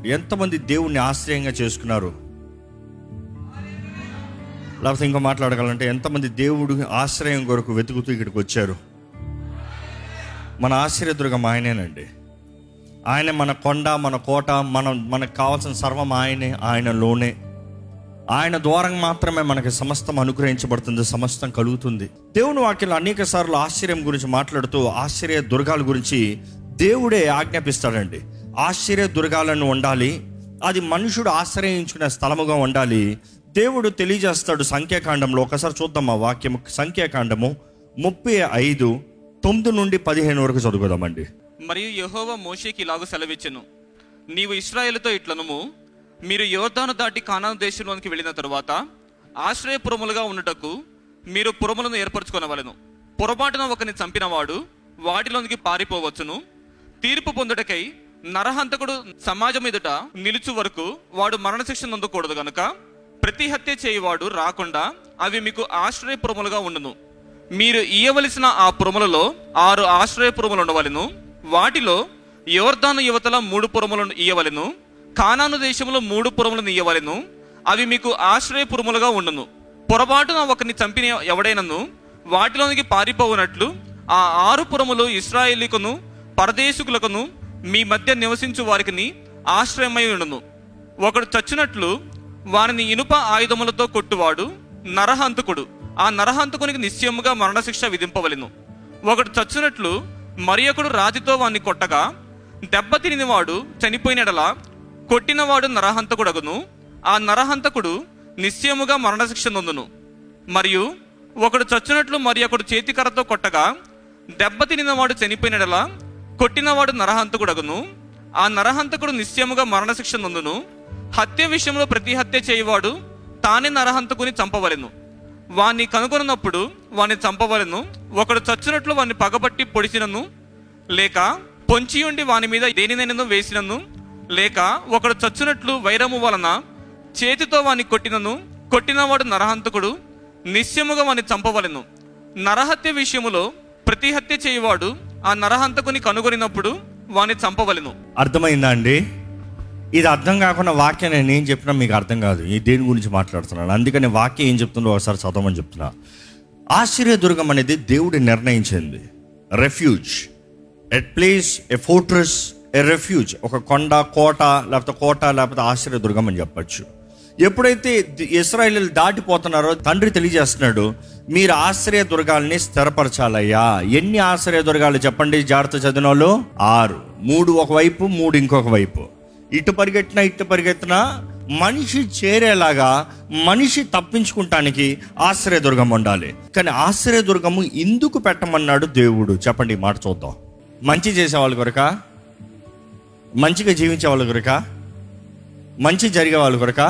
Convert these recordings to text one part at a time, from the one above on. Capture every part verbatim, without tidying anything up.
కాబట్టి ఎంతమంది దేవుణ్ణి ఆశ్రయంగా చేసుకున్నారు? లేకపోతే ఇంకా మాట్లాడగలంటే ఎంతమంది దేవుడు ఆశ్రయం కొరకు వెతుకుతూ ఇక్కడికి వచ్చారు? మన ఆశ్రయదుర్గం ఆయనేనండి. ఆయన మన కొండ, మన కోట, మనం మనకు కావాల్సిన సర్వం ఆయనే. ఆయనలోనే, ఆయన ద్వారా మాత్రమే మనకి సమస్తం అనుగ్రహించబడుతుంది, సమస్తం కలుగుతుంది. దేవుని వాక్యంలో అనేక సార్లు ఆశ్చర్యం గురించి మాట్లాడుతూ ఆశ్చర్య దుర్గాల గురించి దేవుడే ఆజ్ఞాపిస్తాడండి. ఆశ్చర్య దుర్గాలను ఉండాలి, అది మనుషుడు ఆశ్రయించుకునే స్థలముగా ఉండాలి. దేవుడు తెలియజేస్తాడు సంఖ్యాకాండంలో. ఒకసారి చూద్దాం ఆ వాక్యం. సంఖ్యాకాండము ముప్పై ఐదు తొమ్మిది నుండి పదిహేను వరకు చదువుదామండి. మరియు యెహోవా మోషేకి ఇలాగ సెలవిచ్చెను, నీవు ఇశ్రాయేలుతో ఇట్లనుము, మీరు యోర్దాను దాటి కానాను దేశంలోనికి వెళ్ళిన తరువాత ఆశ్రయపురములుగా ఉండుటకు మీరు పురములను ఏర్పరచుకొనవలెను. పొరపాటున ఒకని చంపినవాడు వాటిలోనికి పారిపోవచ్చును. తీర్పు పొందుటకై నరహంతకుడు సమాజం ఎదుట నిలుచు వరకు వాడు మరణశిక్ష నందకూడదు గనుక ప్రతి హత్య చేయువాడు రాకుండా అవి మీకు ఆశ్రయపురములుగా ఉండును. మీరు ఇయ్యవలసిన ఆ పురములలో ఆరు ఆశ్రయపురములు ఉండవలెను. వాటిలో యోర్దాను యువతల మూడు పురములను ఇయ్యవలెను, కానాను దేశంలో మూడు పురములను ఇయ్యవలెను. అవి మీకు ఆశ్రయపురములుగా ఉండును. పొరపాటున ఒకరిని చంపిన ఎవడైనను వాటిలోనికి పారిపోవునట్లు ఆ ఆరు పురములు ఇశ్రాయేలీకును పరదేశుకులకును మీ మధ్య నివసించు వారికి ఆశ్రయమై ఉండును. ఒకడు చచ్చినట్లు వారిని ఇనుప ఆయుధములతో కొట్టువాడు నరహంతకుడు. ఆ నరహంతకునికి నిశ్చయముగా మరణశిక్ష విధింపవలెను. ఒకడు చచ్చినట్లు మరి ఒకడు రాతితో వాడిని కొట్టగా దెబ్బతినినవాడు చనిపోయినడలా కొట్టినవాడు నరహంతకుడగును. ఆ నరహంతకుడు నిశ్చయముగా మరణశిక్ష నొందును. మరియు ఒకడు చచ్చినట్లు మరి ఒకడు చేతికర్రతో కొట్టగా దెబ్బతినినవాడు చనిపోయినడలా కొట్టినవాడు నరహంతకుడగును. ఆ నరహంతకుడు నిశ్చయముగా మరణశిక్ష నొందును. హత్య విషయంలో ప్రతి హత్య చేయవాడు తానే నరహంతకుని చంపవలెను. వాణ్ణి కనుగొన్నప్పుడు వాణ్ణి చంపవలెను. ఒకడు చచ్చినట్లు వాణ్ణి పగబట్టి పొడిచినను లేక పొంచియుండి వాని మీద దేనినైనా వేసినను లేక ఒకడు చచ్చినట్లు వైరము వలన చేతితో వాణ్ణి కొట్టినను కొట్టినవాడు నరహంతకుడు నిశ్చయముగా వాణ్ణి చంపవలెను. నరహత్య విషయములో ప్రతి హత్య చేయవాడు ఆ నరహంతకుని కనుగొనినప్పుడు వాణ్ణి చంపవలెను. అర్థమైందా అండి? ఇది అర్థం కాకుండా వాక్యం నేను ఏం చెప్పినా మీకు అర్థం కాదు. ఈ దేని గురించి మాట్లాడుతున్నాను, అందుకని వాక్యం ఏం చెప్తుందో ఒకసారి చదవమని చెప్తున్నా. ఆశ్రయదుర్గం అనేది దేవుడు నిర్ణయించింది. Refuge, at place, a fortress, a refuge. ఒక కొండ, కోట, లేకపోతే కోట లేకపోతే ఆశ్రయదుర్గం అని చెప్పచ్చు. ఎప్పుడైతే ఇశ్రాయేలీయులు దాటిపోతున్నారో తండ్రి తెలియజేస్తున్నాడు, మీరు ఆశ్రయ దుర్గాల్ని స్థిరపరచాలయ్యా. ఎన్ని ఆశ్రయ దుర్గాలు చెప్పండి? జాగ్రత్త చదివిన వాళ్ళు ఆరు. మూడు ఒకవైపు, మూడు ఇంకొక వైపు. ఇటు పరిగెట్టినా ఇటు పరిగెత్తినా మనిషి చేరేలాగా, మనిషి తప్పించుకుంటానికి ఆశ్రయదుర్గం ఉండాలి. కానీ ఆశ్రయదుర్గము ఎందుకు పెట్టమన్నాడు దేవుడు? చెప్పండి, మాట చూద్దాం. మంచి చేసేవాళ్ళ కొరక, మంచిగా జీవించే వాళ్ళ కొరక, మంచి జరిగే వాళ్ళ కొరక?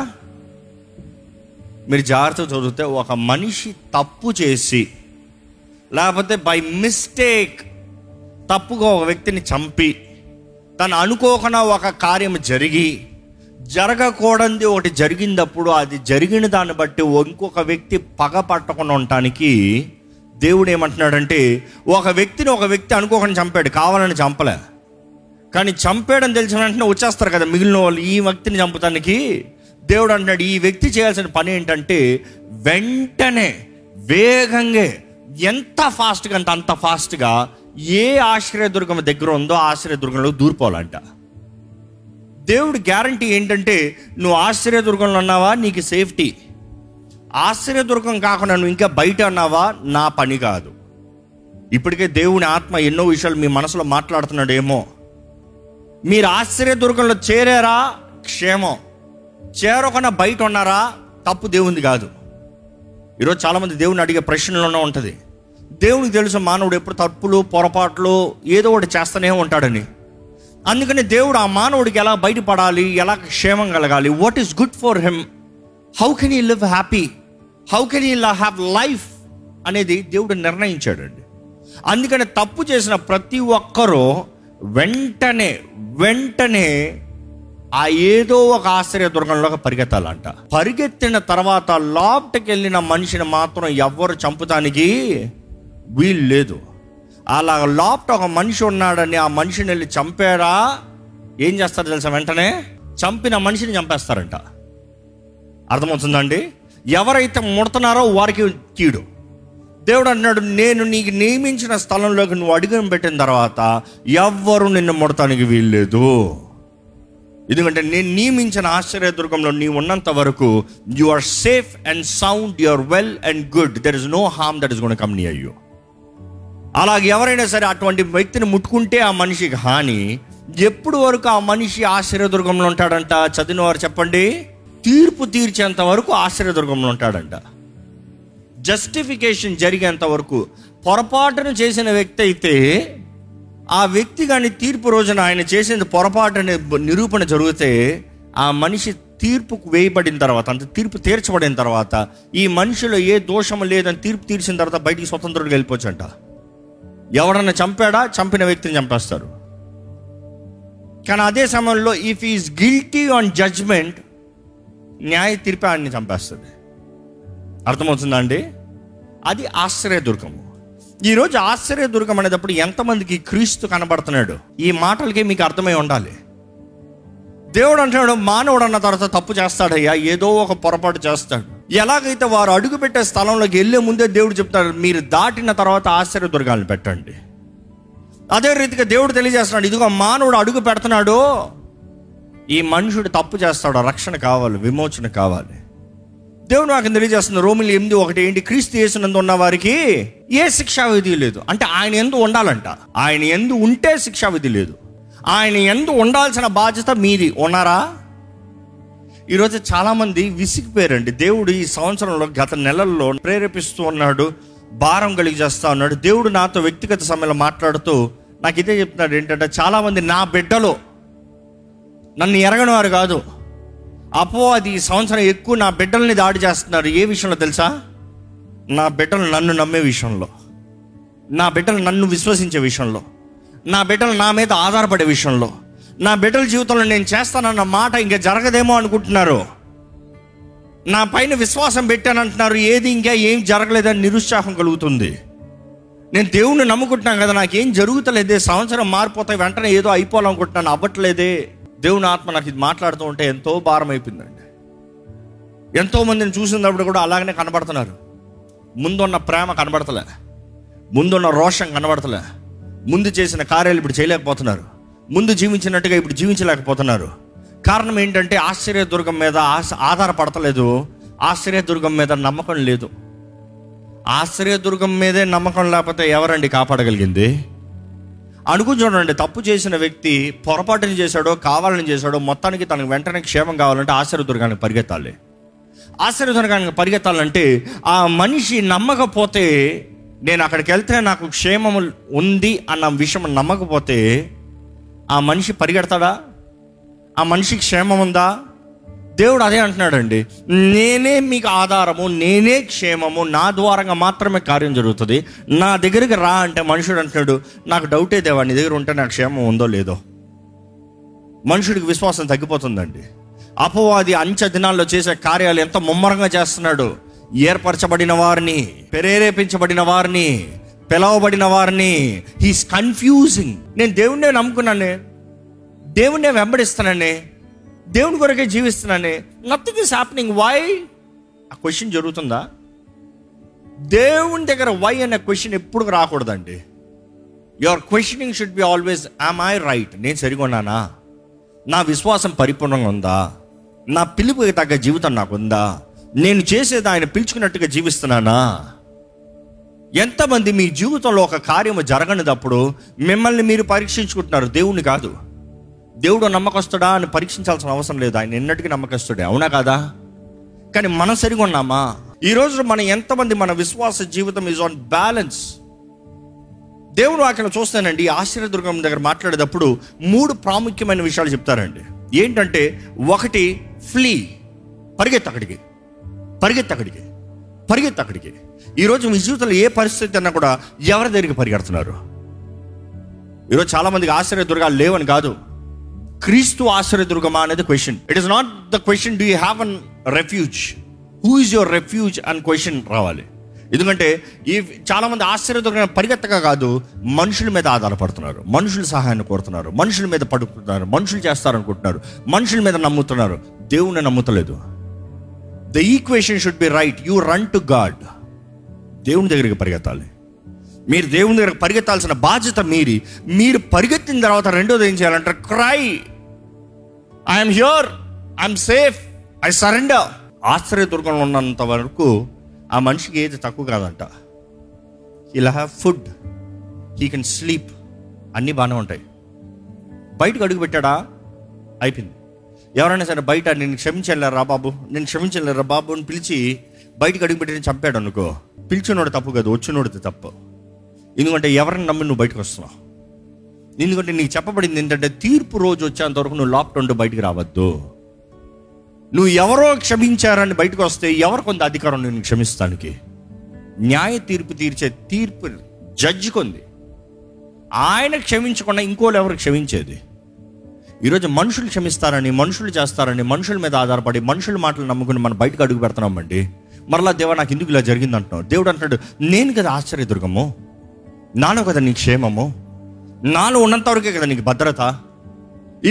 మీరు జాగ్రత్తగా చదివితే ఒక మనిషి తప్పు చేసి లేకపోతే బై మిస్టేక్ తప్పుగా ఒక వ్యక్తిని చంపి తను అనుకోకుండా ఒక కార్యం జరిగి జరగకూడనిది ఒకటి జరిగినప్పుడు అది జరిగిన దాన్ని బట్టి ఇంకొక వ్యక్తి పగ పట్టకుండా ఉండటానికి దేవుడు ఏమంటున్నాడంటే, ఒక వ్యక్తిని ఒక వ్యక్తి అనుకోకుండా చంపాడు, కావాలని చంపలే. కానీ చంపాడని తెలిసిన వెంటనే వచ్చేస్తారు కదా మిగిలిన వాళ్ళు. ఈ వ్యక్తిని చంపడానికి దేవుడు అంటున్నాడు, ఈ వ్యక్తి చేయాల్సిన పని ఏంటంటే వెంటనే, వేగంగా, ఎంత ఫాస్ట్గా అంటే అంత ఫాస్ట్గా ఏ ఆశ్రయదుర్గం దగ్గర ఉందో ఆశ్రయదుర్గంలో దూరిపోవాలంట. దేవుడు గ్యారంటీ ఏంటంటే, నువ్వు ఆశ్రయదుర్గంలో ఉన్నావా నీకు సేఫ్టీ, ఆశ్రయదుర్గం కాకుండా నువ్వు ఇంకా బయట ఉన్నావా నా పని కాదు. ఇప్పటికే దేవుని ఆత్మ ఎన్నో విషయాలు మీ మనసులో మాట్లాడుతున్నాడేమో. మీరు ఆశ్రయదుర్గంలో చేరారా క్షేమం, చేరకుండా బయట ఉన్నారా తప్పు దేవుంది కాదు. ఈరోజు చాలామంది దేవుని అడిగే ప్రశ్నలోనే ఉంటుంది. దేవునికి తెలుసు మానవుడు ఎప్పుడు తప్పులు, పొరపాట్లు ఏదో ఒకటి చేస్తూనే ఉంటాడని. అందుకని దేవుడు ఆ మానవుడికి ఎలా బయటపడాలి, ఎలా క్షేమం కలగాలి, what is good for him, how can he live happy, how can he have life అనేది దేవుడు నిర్ణయించాడండి. అందుకని తప్పు చేసిన ప్రతి ఒక్కరూ వెంటనే వెంటనే ఆ ఏదో ఒక ఆశ్రయ దుర్గంలోకి పరిగెత్తాలంట. పరిగెత్తిన తర్వాత లోపటికి వెళ్ళిన మనిషిని మాత్రం ఎవరు చంపుతానికి వీలు లేదు. అలా లోపట ఒక మనిషి ఉన్నాడని ఆ మనిషిని వెళ్ళి చంపారా ఏం చేస్తారు తెలుసా? వెంటనే చంపిన మనిషిని చంపేస్తారంట. అర్థమవుతుందండి? ఎవరైతే ముడుతున్నారో వారికి కీడు. దేవుడు అన్నాడు, నేను నీకు నియమించిన స్థలంలోకి నువ్వు అడుగు పెట్టిన తర్వాత ఎవ్వరూ నిన్ను ముడతానికి వీల్లేదు. ఎందుకంటే నేను నియమించిన ఆశ్చర్యదుర్గంలో నీవు ఉన్నంత వరకు you are safe and sound, you are well and good, there is no harm that is gonna come near you. అలాగే ఎవరైనా సరే అటువంటి వ్యక్తిని ముట్టుకుంటే ఆ మనిషికి హాని. ఎప్పుడు వరకు ఆ మనిషి ఆశ్చర్యదుర్గంలో ఉంటాడంట? చదివిన వారు చెప్పండి. తీర్పు తీర్చేంత వరకు ఆశ్చర్యదుర్గంలో ఉంటాడంట. జస్టిఫికేషన్ జరిగేంత వరకు. పొరపాటును చేసిన వ్యక్తి అయితే ఆ వ్యక్తి కానీ తీర్పు రోజున ఆయన చేసిన పొరపాటుని నిరూపణ జరిగితే ఆ మనిషి తీర్పుకు వేయబడిన తర్వాత, అంటే తీర్పు తీర్చబడిన తర్వాత ఈ మనిషిలో ఏ దోషం లేదని తీర్పు తీర్చిన తర్వాత బయటికి స్వతంత్రుడికి వెళ్ళిపోవచ్చంట. ఎవడన్నా చంపాడా చంపిన వ్యక్తిని చంపేస్తారు. కానీ అదే సమయంలో if is guilty on judgement, న్యాయ తీర్పు ఆయన్ని చంపేస్తుంది. అర్థమవుతుందా అండి? అది ఆశ్చర్యదుర్గము. ఈరోజు ఆశ్చర్యదుర్గం అనేటప్పుడు ఎంతమందికి క్రీస్తు కనబడుతున్నాడు? ఈ మాటలకే మీకు అర్థమై ఉండాలి. దేవుడు అంటున్నాడు, మానవుడు అన్న తర్వాత తప్పు చేస్తాడయ్యా, ఏదో ఒక పొరపాటు చేస్తాడు. ఎలాగైతే వారు అడుగుపెట్టే స్థలంలోకి వెళ్ళే ముందే దేవుడు చెప్తాడు, మీరు దాటిన తర్వాత ఆశ్చర్యదుర్గాలను పెట్టండి. అదే రీతిగా దేవుడు తెలియజేస్తున్నాడు, ఇదిగో మానవుడు అడుగు పెడుతున్నాడు, ఈ మనుషుడు తప్పు చేస్తాడు, రక్షణ కావాలి, విమోచన కావాలి. దేవుడు నాకు తెలియజేస్తున్నాడు రోమిలి ఎనిమిది ఒకటి ఏంటి, క్రీస్తు యేసునందు ఉన్న వారికి ఏ శిక్షావిధి లేదు. అంటే ఆయన ఎందు ఉండాలంట. ఆయన ఎందు ఉంటే శిక్షావిధి లేదు. ఆయన ఎందు ఉండాల్సిన బాధ్యత మీది. ఉన్నారా? ఈరోజు చాలామంది విసిగిపోయారండి. దేవుడు ఈ సంవత్సరంలో గత నెలల్లో ప్రేరేపిస్తూ ఉన్నాడు, భారం కలిగి చేస్తూ ఉన్నాడు. దేవుడు నాతో వ్యక్తిగత సమయంలో మాట్లాడుతూ నాకు ఇదే చెప్తున్నాడు ఏంటంటే, చాలామంది నా బిడ్డలో నన్ను ఎరగని వారు కాదు, అపవాది ఈ సంవత్సరం ఎక్కువ నా బిడ్డల్ని దాడి చేస్తున్నారు. ఏ విషయంలో తెలుసా? నా బిడ్డలు నన్ను నమ్మే విషయంలో, నా బిడ్డలు నన్ను విశ్వసించే విషయంలో, నా బిడ్డలు నా మీద ఆధారపడే విషయంలో, నా బిడ్డల జీవితంలో నేను చేస్తానన్న మాట ఇంకా జరగదేమో అనుకుంటున్నారు. నా పైన విశ్వాసం పెట్టానంటున్నారు, ఏది ఇంకా ఏం జరగలేదని నిరుత్సాహం కలుగుతుంది. నేను దేవుణ్ణి నమ్ముకుంటున్నాను కదా, నాకేం జరుగుతలేదే, సంవత్సరం మారిపోతాయి, వెంటనే ఏదో అయిపోవాలనుకుంటున్నాను, అవ్వట్లేదే. దేవుని ఆత్మ నాకు ఇది మాట్లాడుతూ ఉంటే ఎంతో భారం అయిపోయిందండి. ఎంతోమందిని చూసినప్పుడు కూడా అలాగనే కనబడుతున్నారు. ముందున్న ప్రేమ కనబడతలే, ముందున్న రోషం కనబడతలే, ముందు చేసిన కార్యాలు ఇప్పుడు చేయలేకపోతున్నారు, ముందు జీవించినట్టుగా ఇప్పుడు జీవించలేకపోతున్నారు. కారణం ఏంటంటే ఆశ్చర్యదుర్గం మీద ఆధారపడతలేదు, ఆశ్చర్యదుర్గం మీద నమ్మకం లేదు. ఆశ్చర్యదుర్గం మీదే నమ్మకం లేకపోతే ఎవరండి కాపాడగలిగింది? అనుకుని చూడండి, తప్పు చేసిన వ్యక్తి పొరపాటుని చేశాడో కావాలని చేశాడో, మొత్తానికి తనకు వెంటనే క్షేమం కావాలంటే ఆశ్చర్యదుర్గానికి పరిగెత్తాలి. ఆశ్చర్యదుర్గానికి పరిగెత్తాలంటే ఆ మనిషి నమ్మకపోతే, నేను అక్కడికి వెళ్తే నాకు క్షేమం ఉంది అన్న విషయం నమ్మకపోతే ఆ మనిషి పరిగెడతాడా? ఆ మనిషికి క్షేమం ఉందా? దేవుడు అదే అంటున్నాడండి, నేనే మీకు ఆధారము, నేనే క్షేమము, నా ద్వారంగా మాత్రమే కార్యం జరుగుతుంది, నా దగ్గరికి రా అంటే మనుషుడు అంటున్నాడు, నాకు డౌటే దేవా, నీ దగ్గర ఉంటే నాకు క్షేమం ఉందో లేదో. మనుషుడికి విశ్వాసం తగ్గిపోతుందండి. అపవాది అంచె దినాల్లో చేసే కార్యాలు ఎంత ముమ్మరంగా చేస్తున్నాడు. ఏర్పరచబడిన వారిని, ప్రేరేపించబడిన వారిని, పిలవబడిన వారిని హీస్ కన్ఫ్యూజింగ్. నేను దేవుణ్ణే నమ్ముకున్నానే, దేవుణ్ణే వెంబడిస్తున్నానే, దేవుని కొరకే జీవిస్తున్నానే, నథింగ్ ఈస్ హ్యాపెనింగ్, వై? ఆ క్వశ్చన్ జరుగుతుందా? దేవుని దగ్గర వై అనే క్వశ్చన్ ఎప్పుడు రాకూడదండి. Your questioning should be always, am I right? నేను సరిగొన్నానా? నా విశ్వాసం పరిపూర్ణంగా ఉందా? నా పిలుపుకి తగ్గ జీవితం నాకుందా? నేను చేసేది ఆయన పిలుచుకున్నట్టుగా జీవిస్తున్నానా? ఎంతమంది మీ జీవితంలో ఒక కార్యము జరగనిదప్పుడు మిమ్మల్ని మీరు పరీక్షించుకుంటున్నారు, దేవుని కాదు. దేవుడు నమ్మకస్తుడా అని పరీక్షించాల్సిన అవసరం లేదు, ఆయన ఎన్నటికీ నమ్మకస్తుడే. అవునా కాదా? కానీ మనం సరిగా ఉన్నామా? ఈరోజు మనం ఎంతమంది మన విశ్వాస జీవితం ఈజ్ ఆన్ బ్యాలెన్స్? దేవుడు వాక్యం చూస్తానండి, ఆశ్చర్యదుర్గం దగ్గర మాట్లాడేటప్పుడు మూడు ప్రాముఖ్యమైన విషయాలు చెప్తారండి. ఏంటంటే, ఒకటి ఫ్లీ, పరిగెత్తి అక్కడికి, పరిగెత్తి అక్కడికి, పరిగెత్తి అక్కడికి. ఈరోజు మీ జీవితంలో ఏ పరిస్థితి అన్నా కూడా ఎవరి దగ్గరికి పరిగెడుతున్నారు? ఈరోజు చాలామందికి ఆశ్చర్యదుర్గాలు లేవని కాదు, క్రీస్తు ఆశ్రయదుర్గమా అనేది question. It is not the question do you have an refuge, who is your refuge అని క్వశ్చన్ రావాలి. ఎందుకంటే ఈ చాలామంది ఆశ్చర్యకరమైన పరిగెత్తగా కాదు, మనుషుల మీద ఆధారపడుతున్నారు, మనుషుల సహాయాన్ని కోరుతున్నారు, మనుషుల మీద పడుకుంటున్నారు, మనుషులు చేస్తారనుకుంటున్నారు, మనుషుల మీద నమ్ముతున్నారు, దేవుణ్ణి నమ్ముతలేదు. The equation should be right. You run to God. దేవుని దగ్గరికి పరిగెత్తాలి. మీరు దేవుని దగ్గరికి పరిగెత్తాల్సిన బాధ్యత మీరి. మీరు పరిగెత్తిన తర్వాత రెండోది ఏం చేయాలంటే cry, I'm here, I'm safe, I surrender. ఆశ్చర్యదుర్గంలో ఉన్నంత వరకు ఆ మనిషికి ఏది తక్కువ కాదంట. He'll have food, he can sleep, అన్నీ బాగానే ఉంటాయి. బయటకు అడుగు పెట్టాడా అయిపోయింది. ఎవరైనా సరే బయట నేను క్షమించలేరా బాబు, నేను క్షమించలేరా బాబు అని పిలిచి బయటకు అడుగు పెట్టి చంపాడు అనుకో, పిలిచినోడు తప్పు కాదు, వచ్చినోడిది తప్పు. ఎందుకంటే ఎవరిని నమ్మి నువ్వు బయటకు వస్తున్నావు? ఎందుకంటే నీకు చెప్పబడింది ఏంటంటే తీర్పు రోజు వచ్చేంతవరకు నువ్వు లాక్డౌన్ బయటకు రావద్దు. నువ్వు ఎవరో క్షమించారని బయటకు వస్తే ఎవరు కొంత అధికారం నేను క్షమిస్తానికి. న్యాయ తీర్పు తీర్చే తీర్పు జడ్జి కొంది. ఆయన క్షమించకుండా ఇంకోళ్ళు ఎవరు క్షమించేది? ఈరోజు మనుషులు క్షమిస్తారని, మనుషులు చేస్తారని, మనుషుల మీద ఆధారపడి, మనుషుల మాటలు నమ్ముకుని మనం బయటకు అడుగు పెడుతున్నామండి. మరలా దేవా నాకు ఎందుకు ఇలా జరిగింది అంటున్నావు. దేవుడు అంటాడు, నేను కదా ఆశ్చర్యదుర్గము, నాలో కదా నీ క్షేమము, నాలో ఉన్నంతవరకే కదా నీకు భద్రత.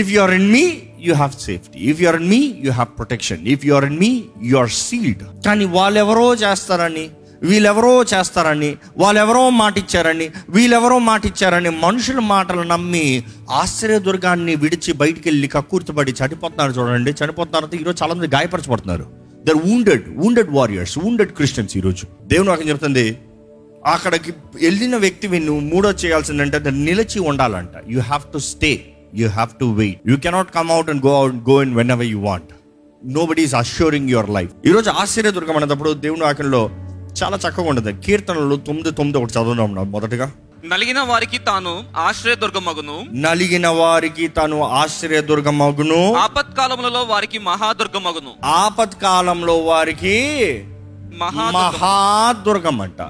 If you are in me, you have safety. If you are in me, you have protection. If you are in me, you are sealed. కానీ వాళ్ళెవరో చేస్తారని, వీళ్ళెవరో చేస్తారని, వాళ్ళెవరో మాటిచ్చారని, వీళ్ళెవరో మాటిచ్చారని మనుషుల మాటలు నమ్మి ఆశ్చర్యదుర్గాన్ని విడిచి బయటికి వెళ్ళి కక్కుర్తిపడి చనిపోతున్నారు. చూడండి, చనిపోతున్నారు. ఈరోజు చాలామంది గాయపరచబడుతున్నారు. They are wounded, wounded warriors, wounded Christians. ఈరోజు దేవుని వాక్యం చెప్తుంది, అక్కడికి వెళ్ళిన వ్యక్తివి నువ్వు మూడో చేయాల్సిందంటే నిలిచి ఉండాలంట. You have to stay. You have to wait. You cannot come out and go out and go in whenever you want. Nobody is assuring your life. ఈ రోజు ఆశ్చర్యదుర్గం అనేటప్పుడు దేవుని వాక్యంలో చాలా చక్కగా ఉంటుంది. కీర్తనలు తొమ్మిది తొమ్మిది ఒకటి చదువున్నాం. మొదటగా నలిగిన వారికి తాను ఆశ్రయదుర్గమగును, నలిగిన వారికి తాను ఆశ్రయదుర్గమగును, ఆపత్కాలములలో వారికి మహాదుర్గమగును, ఆపత్కాలంలో వారికి మహాదుర్గం అంట,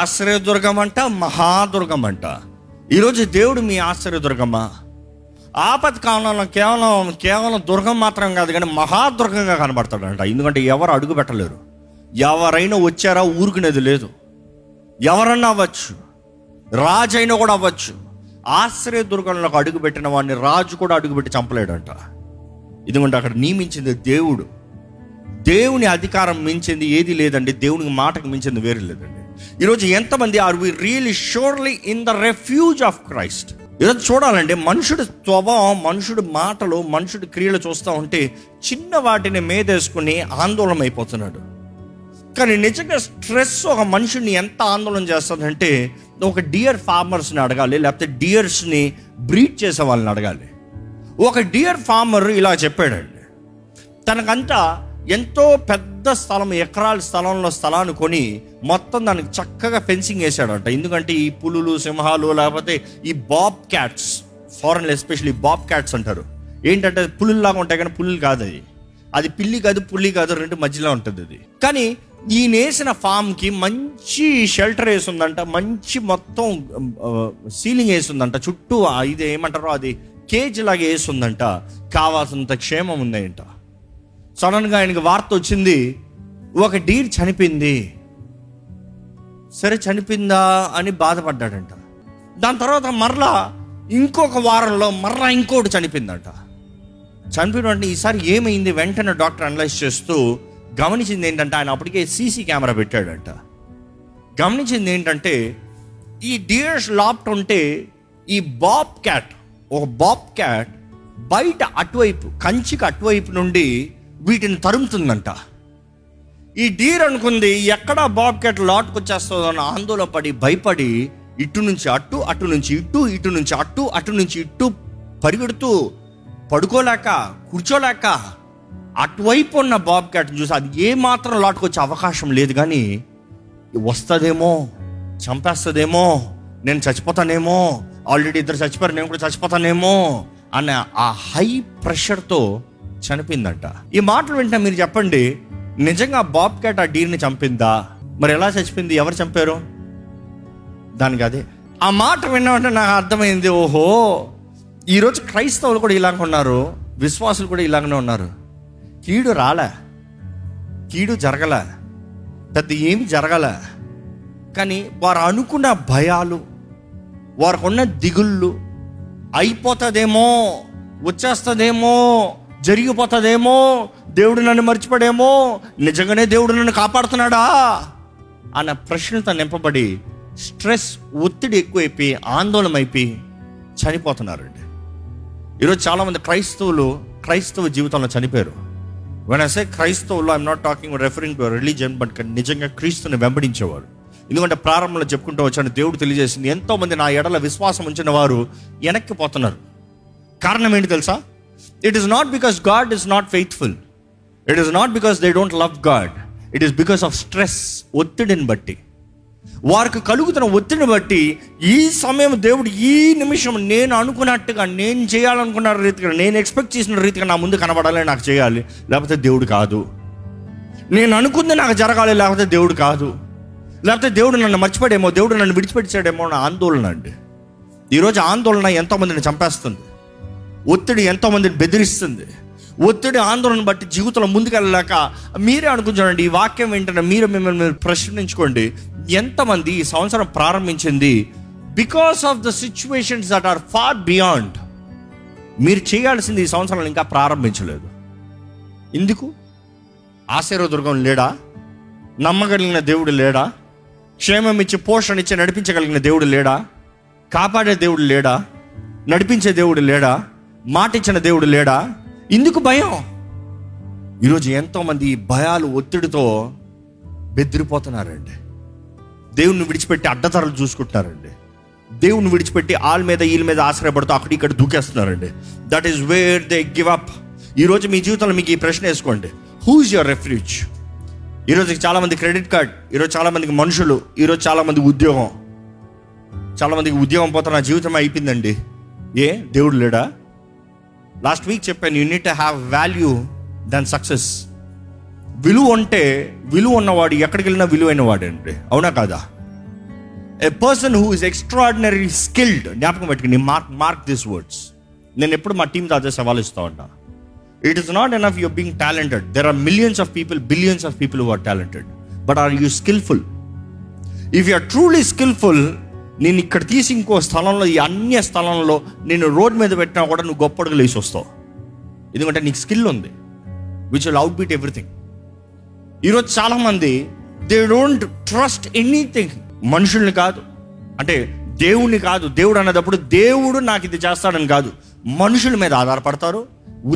ఆశ్రయదుర్గం అంట, మహాదుర్గం అంట. ఈరోజు దేవుడు మీ ఆశ్రయదుర్గమా? ఆపత్కాలంలో కేవలం కేవలం దుర్గం మాత్రం కాదు, కానీ మహాదుర్గంగా కనబడతాడంట. ఎందుకంటే ఎవరు అడుగు పెట్టలేరు, ఎవరైనా వచ్చారా ఊరుకునేది లేదు. ఎవరన్నా అవ్వచ్చు, రాజైనా కూడా అవ్వచ్చు. ఆశ్రయదుర్గంలోకి అడుగు పెట్టిన వాడిని రాజు కూడా అడుగుపెట్టి చంపలేడంట. ఎందుకంటే అక్కడ నియమించింది దేవుడు. దేవుని అధికారం మించింది ఏది లేదండి, దేవునికి మాటకు మించింది వేరే లేదండి. ఈరోజు ఎంతమంది are we really surely in the refuge of Christ? ఈరోజు చూడాలంటే మనుషుడు స్వభావం, మనుషుడు మాటలు, మనుషుడు క్రియలు చూస్తూ ఉంటే చిన్న వాటిని మీదేసుకుని ఆందోళన అయిపోతున్నాడు. కానీ నిజంగా స్ట్రెస్ ఒక మనిషిని ఎంత ఆందోళన చేస్తుందంటే, ఒక డియర్ ఫార్మర్స్ని అడగాలి, లేకపోతే డియర్స్ని బ్రీడ్ చేసే వాళ్ళని అడగాలి. ఒక డియర్ ఫార్మర్ ఇలా చెప్పాడండి, తనకంతా ఎంతో పెద్ద స్థలం, ఎకరాల స్థలంలో స్థలాన్ని కొని మొత్తం దానికి చక్కగా ఫెన్సింగ్ వేసాడంట. ఎందుకంటే ఈ పులులు, సింహాలు, లేకపోతే ఈ బాబ్ క్యాట్స్, ఫారెన్లో ఎస్పెషల్లీ బాబ్ క్యాట్స్ అంటారు. ఏంటంటే పులుల్లాగా ఉంటాయి, కానీ పులులు కాదు అది. అది పిల్లి కాదు, పుల్లి కాదు, రెండు మధ్యలో ఉంటుంది అది. కానీ ఈయన వేసిన ఫామ్కి మంచి షెల్టర్ వేసి ఉందంట, మంచి మొత్తం సీలింగ్ వేసి ఉందంట, చుట్టూ ఇది ఏమంటారో అది కేజ్ లాగా వేసి ఉందంట, కావాల్సినంత క్షేమం ఉందంట. సడన్గా ఆయనకి వార్త వచ్చింది, ఒక డీర్ చనిపోయింది. సరే చనిపోయిందా అని బాధపడ్డాడంట. దాని తర్వాత మరలా ఇంకొక వారంలో మరలా ఇంకోటి చనిపోయిందంట. చనిపోయిన అంటే ఈసారి ఏమైంది వెంటనే డాక్టర్ అనలైజ్ చేస్తూ గమనించింది ఏంటంటే, ఆయన అప్పటికే సీసీ కెమెరా పెట్టాడంట. గమనించింది ఏంటంటే ఈ డీర్స్ లాప్ట్ ఉంటే ఈ బాబ్ క్యాట్, ఒక బాబ్ క్యాట్ బయట అటువైపు కంచికి అటువైపు నుండి వీటిని తరుముతుందంట. ఈ డీర్ అనుకుంది ఎక్కడ బాబ్ క్యాట్ లాట్కి వచ్చేస్తుందో అని ఆందోళన పడి భయపడి ఇటు నుంచి అటు, అటు నుంచి ఇటు, ఇటు నుంచి అటు, అటు నుంచి ఇటు పరిగెడుతూ పడుకోలేక కూర్చోలేక అటువైపు ఉన్న బాబ్ క్యాట్ని చూసి అది ఏ మాత్రం లాట్కి వచ్చే అవకాశం లేదు, కానీ వస్తుందేమో, చంపేస్తుందేమో, నేను చచ్చిపోతానేమో, ఆల్రెడీ ఇద్దరు చచ్చిపోయారు, నేను కూడా చచ్చిపోతానేమో అనే ఆ హై ప్రెషర్తో చనిపోయిందంట. ఈ మాటలు వింటే మీరు చెప్పండి, నిజంగా బాబ్ క్యాట్ ఆ డీర్ని చంపిందా? మరి ఎలా చచ్చిపోయింది? ఎవరు చంపారు? దానికి అదే ఆ మాట విన్నామంటే నాకు అర్థమైంది, ఓహో ఈరోజు క్రైస్తవులు కూడా ఇలాగ ఉన్నారు, విశ్వాసులు కూడా ఇలాగనే ఉన్నారు. కీడు రాలే, కీడు జరగలే, పెద్ద ఏమి జరగలే, కానీ వారు అనుకున్న భయాలు, వారికి ఉన్న దిగుళ్ళు, అయిపోతుందేమో, వచ్చేస్తుందేమో, జరిగిపోతుందేమో, దేవుడు నన్ను మర్చిపోడేమో, నిజంగానే దేవుడు నన్ను కాపాడుతున్నాడా అన్న ప్రశ్నలతో నింపబడి స్ట్రెస్, ఒత్తిడి ఎక్కువైపోయి ఆందోళనైపోయి చనిపోతున్నారండి. ఈరోజు చాలామంది క్రైస్తవులు క్రైస్తవ జీవితంలో చనిపోయారు. వెన్ ఐ సే క్రైస్తవులు, I'm not talking referring to religion, but నిజంగా క్రీస్తుని వెంబడించేవారు. ఎందుకంటే ప్రారంభంలో చెప్పుకుంటూ వచ్చాను, దేవుడు తెలియజేసింది ఎంతోమంది నా ఎడల విశ్వాసం ఉంచిన వారు వెనక్కి పోతున్నారు. కారణం ఏంటి తెలుసా? It is not because God is not faithful. It is not because they don't love God. It is because of stress, ఒత్తిడిని బట్టి, వారికి కలుగుతున్న ఒత్తిడిని బట్టి, ఈ సమయం దేవుడు ఈ నిమిషం నేను అనుకున్నట్టుగా, నేను చేయాలనుకున్న రీతిగా, నేను ఎక్స్పెక్ట్ చేసిన రీతిగా నా ముందు కనబడాలి, నాకు చేయాలి, లేకపోతే దేవుడు కాదు. నేను అనుకుంది నాకు జరగాలి, లేకపోతే దేవుడు కాదు. లేకపోతే దేవుడు నన్ను మర్చిపోయాడేమో, దేవుడు నన్ను విడిచిపెట్టాడేమో అన్న ఆందోళన అండి. ఈరోజు ఆందోళన ఎంతోమందిని చంపేస్తుంది. ఒత్తిడి ఎంతోమందిని బెదిరిస్తుంది. ఒత్తిడి, ఆందోళన బట్టి జీవితంలో ముందుకెళ్ళలేక మీరే అనుకుంటానండి. ఈ వాక్యం ఏంటంటే మీరు మిమ్మల్ని మీరు ప్రశ్నించుకోండి. ఎంతమంది ఈ సంవత్సరం ప్రారంభించింది because of the situations that are far beyond. మీరు చేయాల్సింది ఈ సంవత్సరాలు ఇంకా ప్రారంభించలేదు. ఎందుకు? ఆశీర్వదుర్గం లేడా? నమ్మగలిగిన దేవుడు లేడా? క్షేమం ఇచ్చి పోషణ ఇచ్చి నడిపించగలిగిన దేవుడు లేడా? కాపాడే దేవుడు లేడా? నడిపించే దేవుడు లేడా? మాట ఇచ్చిన దేవుడు లేడా? ఇందుకు భయం. ఈరోజు ఎంతోమంది భయాలు, ఒత్తిడితో బెదిరిపోతున్నారండి. దేవుణ్ణి విడిచిపెట్టి అడ్డదారులు చూసుకుంటున్నారండి. దేవుణ్ణి విడిచిపెట్టి వాళ్ళ మీద వీళ్ళ మీద ఆశ్రయపడుతూ అక్కడ ఇక్కడ దూకేస్తున్నారండి. That is where they give up. ఈరోజు మీ జీవితంలో మీకు ఈ ప్రశ్న వేసుకోండి, హూ ఇస్ యువర్ రెఫ్యూజ్? ఈరోజు చాలామంది క్రెడిట్ కార్డ్, ఈరోజు చాలామందికి మనుషులు, ఈరోజు చాలామంది ఉద్యోగం, చాలామందికి ఉద్యోగం పోతున్న జీవితం అయిపోయిందండి. ఏ దేవుడు లేడా? లాస్ట్ వీక్ చెప్పాను, you need to have value then success. విలువ ఉంటే, విలువ ఉన్నవాడు ఎక్కడికి వెళ్ళినా విలువైన వాడు అండి. అవునా కాదా? A person who is extraordinary skilled. జ్ఞాపకం పెట్టుకుని మార్క్ మార్క్ దిస్ వర్డ్స్. నేను ఎప్పుడు మా టీంతో అదే సవాల్ ఇస్తూ ఉంటా. It is not enough your being talented. There are millions of people, billions of people who are talented, but are you skilful? If you are truly skilful, నేను ఇక్కడ తీసి ఇంకో స్థలంలో, ఈ అన్య స్థలంలో నేను రోడ్ మీద పెట్టినా కూడా నువ్వు గొప్ప అడుగులు వేసి వస్తావు. ఎందుకంటే నీకు స్కిల్ ఉంది, which will out beat everything. ఈరోజు చాలామంది దే డోంట్ ట్రస్ట్ ఎనీథింగ్. మనుషుల్ని కాదు, అంటే దేవుణ్ణి కాదు. దేవుడు అనేటప్పుడు దేవుడు నాకు ఇది చేస్తాడని కాదు, మనుషుల మీద ఆధారపడతారు,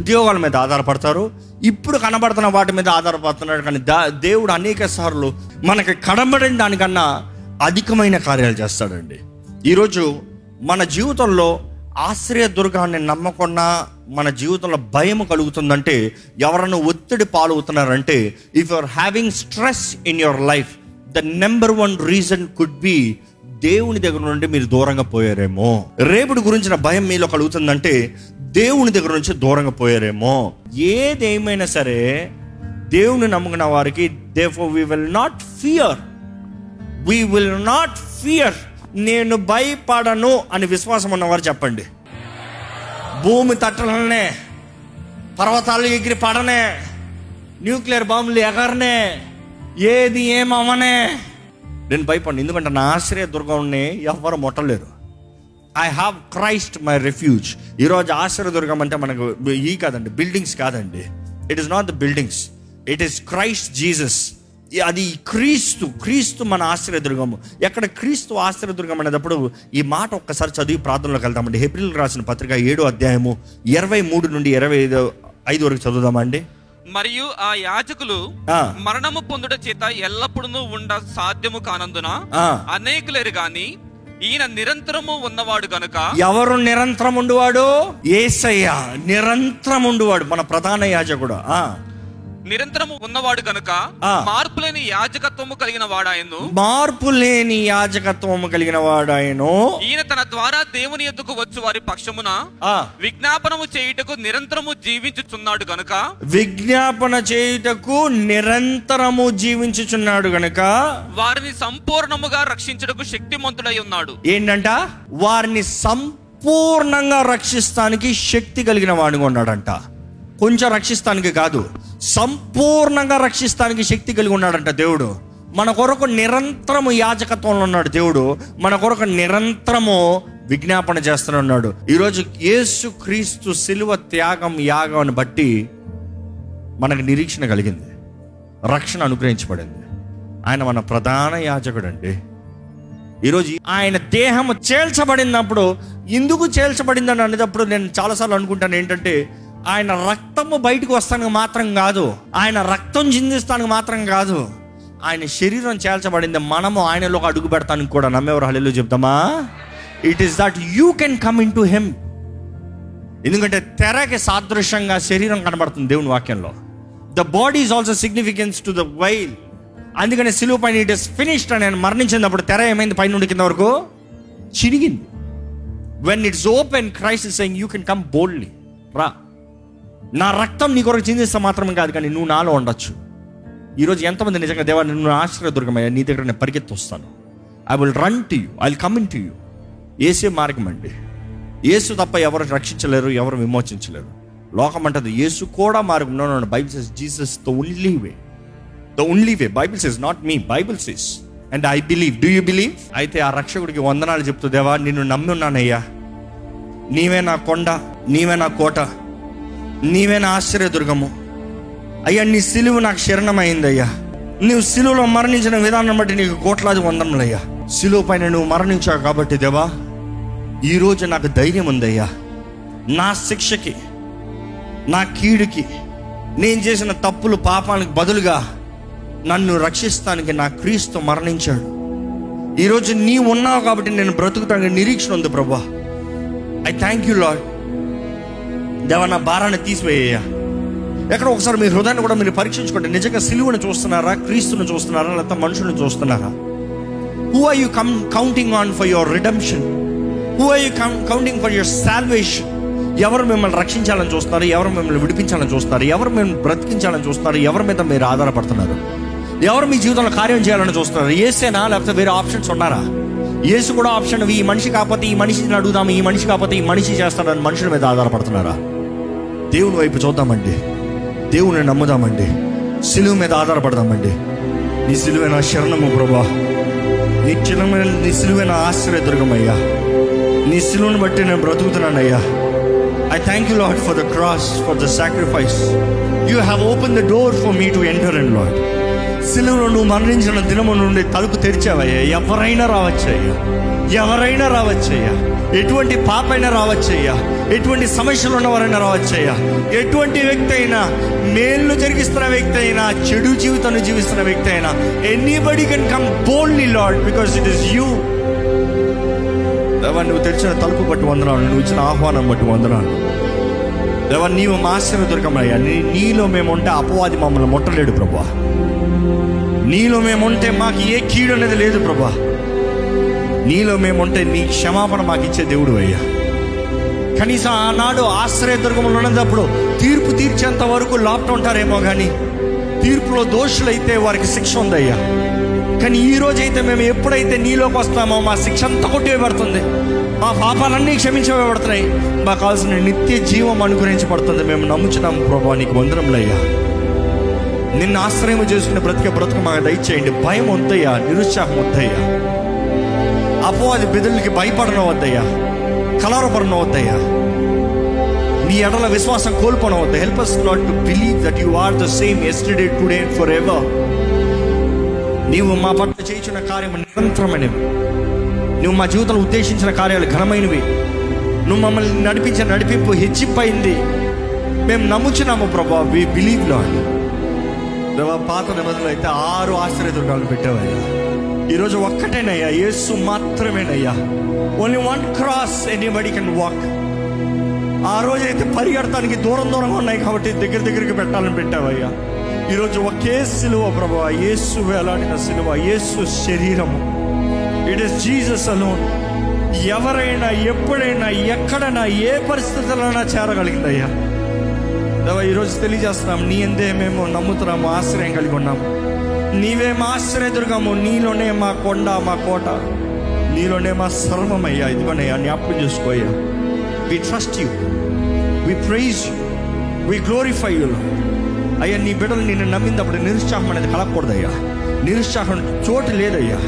ఉద్యోగాల మీద ఆధారపడతారు, ఇప్పుడు కనబడుతున్న వాటి మీద ఆధారపడుతున్నాడు. కానీ దా దేవుడు అనేక సార్లు మనకి కనబడిన దానికన్నా అధికమైన కార్యాలు చేస్తాడండి. ఈరోజు మన జీవితంలో ఆశ్రయ దుర్గాన్ని నమ్మకుండా మన జీవితంలో భయం కలుగుతుందంటే, ఎవరైనా ఒత్తిడి పాలవుతున్నారంటే, if you are having stress in your life, the number one reason could be దేవుని దగ్గర నుండి మీరు దూరంగా పోయారేమో. రేపుటి గురించిన భయం మీలో కలుగుతుందంటే దేవుని దగ్గర నుంచి దూరంగా పోయారేమో. ఏదేమైనా సరే దేవుని నమ్ముకున్న వారికి therefore we will not fear. We will not fear. నేను భయపడను అని విశ్వాసం ఉన్నవారు చెప్పండి. భూమి తట్టలనే, పర్వతాలు ఎగిరి పడనే, న్యూక్లియర్ బాంబులు ఎగరనే, ఏది ఏమవనే నేను భయపడను. ఎందుకంటే నా ఆశ్రయ దుర్గంని ఎవరు ముట్టలేరు. I have Christ my refuge. ఈరోజు ఆశ్రయ దుర్గం అంటే మనకు ఈ కాదండి, బిల్డింగ్స్ కాదండి. It is not the buildings, it is Christ Jesus. అది క్రీస్తు, క్రీస్తు మన ఆశ్రయదుర్గము. ఎక్కడ క్రీస్తు ఆశ్రయదుర్గం అనేటప్పుడు ఈ మాట ఒక్కసారి చదివి ప్రార్థనలోకి వెళ్తామండి. హెబ్రీయులకు రాసిన పత్రిక ఏడో అధ్యాయము ఇరవై మూడు నుండి ఇరవై ఐదు ఐదు వరకు చదువుదామండి. మరియు ఆ యాజకులు మరణము పొందుట చేత ఎల్లప్పుడూ ఉండ సాధ్యము కానందున అనేకులేరు గాని ఈయన నిరంతరము ఉన్నవాడు గనుక. ఎవరు నిరంతరం ఉండువాడు? యేసయ్య నిరంతరం ఉండువాడు, మన ప్రధాన యాజకుడు. నిరంతరము ఉన్నవాడు గనుక మార్పు లేని యాజకత్వము కలిగిన వాడాయను, మార్పు లేని యాజకత్వము కలిగిన వాడాయను. ఈయన తన ద్వారా దేవుని యొద్దకు వచ్చు వారి పక్షమున విజ్ఞాపనము చేయుటకు నిరంతరము జీవించుచున్నాడు గనుక, విజ్ఞాపన చేయుటకు నిరంతరము జీవించుచున్నాడు గనుక వారిని సంపూర్ణముగా రక్షించుటకు శక్తిమంతుడై ఉన్నాడు. ఏంటంట? వారిని సంపూర్ణంగా రక్షిస్తానికి శక్తి కలిగిన వాడుగా ఉన్నాడంట. కొంచెం రక్షిస్తానికి కాదు, సంపూర్ణంగా రక్షిస్తానికి శక్తి కలిగి ఉన్నాడంట దేవుడు. మన కొరకు నిరంతరము యాజకత్వంలో ఉన్నాడు దేవుడు, మన కొరకు నిరంతరము విజ్ఞాపన చేస్తూనే ఉన్నాడు. ఈరోజు యేసు క్రీస్తు సిలువ త్యాగం యాగాన్ని బట్టి మనకు నిరీక్షణ కలిగింది, రక్షణ అనుగ్రహించబడింది. ఆయన మన ప్రధాన యాజకుడు అండి. ఈరోజు ఆయన దేహం చేల్చబడినప్పుడు, ఎందుకు చేల్చబడిందని అనేటప్పుడు నేను చాలాసార్లు అనుకుంటాను ఏంటంటే, ఆయన రక్తము బయటకు వస్తానికి మాత్రం కాదు, ఆయన రక్తం చిందిస్తానికి మాత్రం కాదు, ఆయన శరీరం చేల్చబడింది మనము ఆయనలోకి అడుగు పెడతానికి కూడా. నమ్మేవారు హల్లెలూయా చెప్తామా? It is that you can come in to him. ఎందుకంటే తెరకి సాదృశ్యంగా శరీరం కనబడుతుంది దేవుని వాక్యంలో. The body is also significance to the veil. అందుకనే సిలువ పైన ఇట్ ఇస్ ఫినిష్డ్ అని ఆయన మరణించినప్పుడు తెర ఏమైంది? పైన నుండి కింద వరకు చిరిగింది. When it's open, Christ is saying you can come boldly. రా, నా రక్తం నీ కొరకు చిందిస్తా మాత్రమే కాదు, కానీ నువ్వు నాలో ఉండొచ్చు. ఈరోజు ఎంతమంది నిజంగా దేవా నువ్వు ఆశ్రయదుర్గమయ్యా, నీ దగ్గర నేను పరిగెత్తి వస్తాను, I will run to you, I will come in to you. యేసే మార్గం అండి. యేసు తప్ప ఎవరు రక్షించలేరు, ఎవరు విమోచించలేరు. లోకం అంటది యేసు కూడా మార్గం. No no no, Bible says Jesus the only way, the only way. Bible says, not me. Bible says and I believe. Do you believe? అయితే ఆ రక్షకుడికి వందనాలు చెప్తూ, దేవా నిన్ను నమ్మి ఉన్నానయ్యా, నీవే నా కొండ, నీవే నా కోట, నీవే నా ఆశ్రయదుర్గము అయ్యా, నీ సిలువు నాకు శరణమైందయ్యా. నువ్వు సిలువులో మరణించిన విధానం బట్టి నీకు కోట్లాది వందనములయ్యా. సిలువు పైన నువ్వు మరణించావు కాబట్టి దేవా ఈరోజు నాకు ధైర్యం ఉందయ్యా. నా శిక్షకి, నా కీడుకి, నేను చేసిన తప్పులు పాపానికి బదులుగా నన్ను రక్షిస్తానికి నా క్రీస్తు మరణించాడు. ఈరోజు నీవు ఉన్నావు కాబట్టి నేను బ్రతుకుతానికి నిరీక్షణ ఉంది ప్రభా. I thank you Lord. దేవా నా భారాన్ని తీసివేయ్యా. ఎక్కడ ఒకసారి మీ హృదయాన్ని కూడా మీరు పరీక్షించుకోండి. నిజంగా సిలువను చూస్తున్నారా, క్రీస్తుని చూస్తున్నారా, లేకపోతే మనుషులను చూస్తున్నారా? Who are you come counting on for your redemption? Who are you come counting for your salvation? ఎవరు మిమ్మల్ని రక్షించాలని చూస్తున్నారు, ఎవరు మిమ్మల్ని విడిపించాలని చూస్తున్నారు, ఎవరు మిమ్మల్ని బ్రతికించాలని చూస్తున్నారు, ఎవరి మీద మీరు ఆధారపడుతున్నారు, ఎవరు మీ జీవితంలో కార్యం చేయాలని చూస్తున్నారు? యేసేనా, లేకపోతే వేరే ఆప్షన్స్ ఉన్నారా? యేసు కూడా ఆప్షన్, ఈ మనిషి కాకపోతే ఈ మనిషిని అడుగుదాము, ఈ మనిషి కాకపోతే ఈ మనిషి చేస్తాడని మనుషుల మీద ఆధారపడుతున్నారా? దేవుని వైపు చూద్దామండి, దేవుని నమ్ముదామండి, సిలువు మీద ఆధారపడదామండి. నీ సిలువే నా శరణము ప్రభా, నీ చిన్న నీ సిలువే నా ఆశ్రయదుర్గమయ్యా, నీ సిలువను బట్టి నేను బ్రతుకుతున్నానయ్యా. I thank you Lord for the cross, for the sacrifice. You have open the door for me to enter and Lord. సిలువలో నువ్వు మరణించిన దినము నుండి తలుపు తెరిచావయ్యా. ఎవరైనా రావచ్చయ్యా, ఎవరైనా రావచ్చయ్యా, ఎటువంటి పాపైనా రావచ్చయ్యా, ఎటువంటి సమస్యలు ఉన్నవారైనా రావచ్చయ్యా, ఎటువంటి వ్యక్తి అయినా, మేలు జరిగిస్తున్న వ్యక్తి అయినా, చెడు జీవితాన్ని జీవిస్తున్న వ్యక్తి అయినా, anybody can come boldly Lord, because it is you. దేవా నువ్వు తెరిచిన తలుపు బట్టి వందనాలు, నువ్వు ఇచ్చిన ఆహ్వానం బట్టి వందనాలు. దేవా నీవు మా ఆశ్రయదుర్గమయ్యా. నీ నీలో మేముంటే అపవాది మమ్మల్ని ముట్టలేడు ప్రభా. నీలో మేముంటే మాకు ఏ కీడు అనేది లేదు ప్రభా. నీలో మేముంటే నీ క్షమాపణ మాకు ఇచ్చే దేవుడు అయ్యా. కనీసం ఆనాడు ఆశ్రయదుర్గంలో ఉన్నప్పుడు తీర్పు తీర్చేంత వరకు లోపట ఉంటారేమో, కానీ తీర్పులో దోషులైతే వారికి శిక్ష ఉందయ్యా. కానీ ఈ రోజైతే మేము ఎప్పుడైతే నీలోకి వస్తామో మా శిక్ష అంతా కొట్టివేయబడుతుంది, మా పాపాలన్నీ క్షమించవేయబడుతున్నాయి, మాకు కావాల్సిన నిత్య జీవం అనుగ్రహించబడుతుంది. మేము నమ్ముచున్నాము ప్రభా, నీకు వందనములయ్యా. నిన్ను ఆశ్రయం చేసుకునే బ్రతికే బ్రతుకు మాకు దయచేయండి. భయం వద్దయ్యా, నిరుత్సాహం వద్దయ్యా, అపవాది బెదిరికి భయపడడం వద్దయ్యా, కలవరపడడం వద్దయ్యా, నీ ఎడల విశ్వాసం కోల్పోవడం వద్ద. Help us Lord to believe that you are the same yesterday, today and forever. నీవు మా పట్ల చేయించిన కార్యము నిరంతరమైనవి, నువ్వు మా జీవితంలో ఉద్దేశించిన కార్యాలు ఘనమైనవి, నువ్వు మమ్మల్ని నడిపించిన నడిపింపు హెచ్చిపోయింది. మేము నమ్ముచున్నాము ప్రభా, we believe Lord. దేవా పాత నిబంధనలో అయితే ఆరు ఆశ్రయదుర్గాలు పెట్టావయ్యా, ఈరోజు ఒక్కటేనయ్యా, యేసు మాత్రమేనయ్యా. Only one cross, anybody can walk. ఆ రోజైతే పరిగెడతానికి దూరం దూరంగా ఉన్నాయి కాబట్టి దగ్గర దగ్గరికి పెట్టాలని పెట్టావయ్యా. ఈరోజు ఒకే సిలువ ప్రభువా, యేసు వేలాడిన సిలువ, యేసు శరీరము. It is Jesus alone. ఎవరైనా, ఎప్పుడైనా, ఎక్కడైనా, ఏ పరిస్థితులైనా చేరగలిగిందయ్యా. ఈరోజు తెలియజేస్తున్నాం, నీ అందే మేము నమ్ముతున్నాము, ఆశ్రయం కలిగి ఉన్నాము. నీవే మా ఆశ్రయదుర్గము, నీలోనే మా కొండ, మా కోట, నీలోనే మా సర్వమయ్యా. ఇదిగోనయ్యా, జ్ఞాపకం చేసుకోయ్యా. We trust you, we praise you, we glorify you అయ్యా. నీ బిడ్డలు నిన్ను నమ్మినప్పుడు నిరుత్సాహం అనేది కలగకూడదయ్యా. నిరుత్సాహం చోటు లేదయ్యా.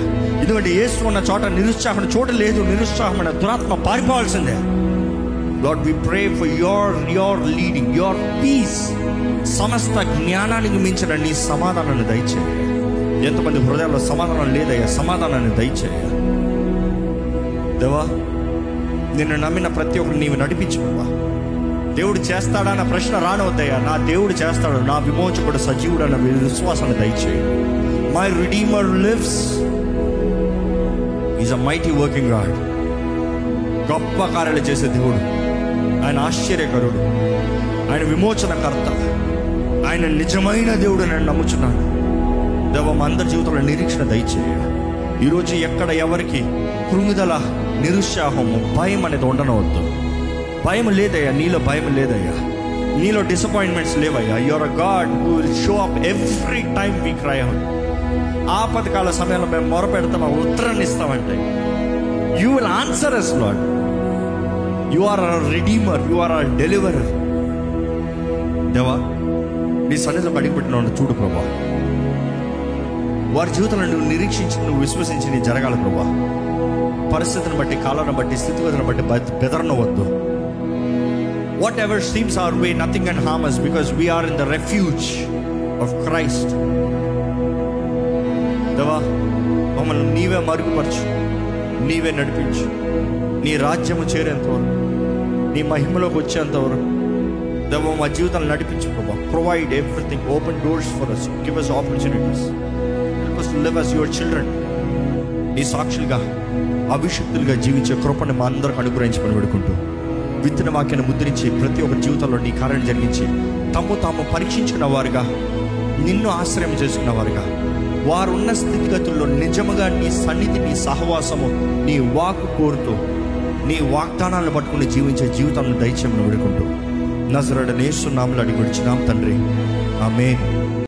ఎందుకంటే యేసు ఉన్న చోట నిరుత్సాహం చోటు లేదు. నిరుత్సాహమైన దురాత్మ పారిపోవాల్సిందే. Lord, we pray for your your leading, your peace. సమస్త జ్ఞానానికి మించిన నీ సమాధానాన్ని దయచేయ. ఎంతమంది హృదయాల్లో సమాధానం లేదయ్యా, సమాధానాన్ని దయచేయ. దేవా, నిన్ను నమ్మిన ప్రతి ఒక్కరు నీవు నడిపించుకోవా. దేవుడు చేస్తాడా అన్న ప్రశ్న రానవద్దయ్యా. నా దేవుడు చేస్తాడు, నా విమోచకుడు సజీవుడు అన్న విశ్వాసాన్ని దయచేయ. My Redeemer lives. He's a mighty working God. గొప్ప కార్యాలు చేసే దేవుడు, ఆయన ఆశ్చర్యకరుడు, ఆయన విమోచనకర్త, ఆయన నిజమైన దేవుడు నేను నమ్ముచున్నాను. దేవ, మా అందరి జీవితంలో నిరీక్షణ దయచేయ. ఈరోజు ఎక్కడ ఎవరికి కృంగుదల, నిరుత్సాహము, భయం అనేది ఉండనవద్దు. భయం లేదయ్యా, నీలో భయం లేదయ్యా, నీలో డిసప్పాయింట్మెంట్స్ లేవయ్యా. Your a God who will show up every time we cry out. ఆపదకాల సమయంలో మేము మొరపెడతాం, ఉత్తరాన్ని ఇస్తామంటే you will answer us, Lord. You are our Redeemer, you are our Deliverer. దేవా, నీ సన్నిధిలో అడిగిపెట్టిన చూడు ప్రభా. వారి జీవితంలో నువ్వు నిరీక్షించి, నువ్వు విశ్వసించి నీ జరగాలి ప్రభా. పరిస్థితిని బట్టి, కాలాన్ని బట్టి, స్థితిగతులను బట్టి బెదరనవద్దు. Whatever seems our way, nothing can harm us, because we are in the refuge of Christ. దేవా, మమ్మల్ని నీవే మరుగుపరచు, నీవే నడిపించు. నీ రాజ్యము చేరేంతవరకు, నీ మహిమలోకి వచ్చేంతవరకు దేవా మా జీవితాన్ని నడిపించు ప్రభా. Provide everything, open doors for us, give us opportunities, help us to live as your children. నీ సాక్షులుగా, అభిషిక్తులుగా జీవించే కృపను మా అందరికి అనుగ్రహించమని వేడుకుంటూ, విత్తన వాక్యాన్ని ముద్రించి ప్రతి ఒక్క జీవితంలో నీ కార్యం జరిగించి, తమ్ము తాము పరీక్షించుకున్న వారుగా, నిన్ను ఆశ్రయం చేసుకున్న వారుగా, వారున్న స్థితిగతుల్లో నిజముగా నీ సన్నిధి, నీ సహవాసము, నీ వాక్కు కోరుతూ, నీ వాగ్దానాలను పట్టుకుని జీవించే జీవితాన్ని దయచేయమని వేడుకుంటూ, నజరేయుడైన యేసు నామములో అడిగి వచ్చినాం తండ్రి, ఆమేన్.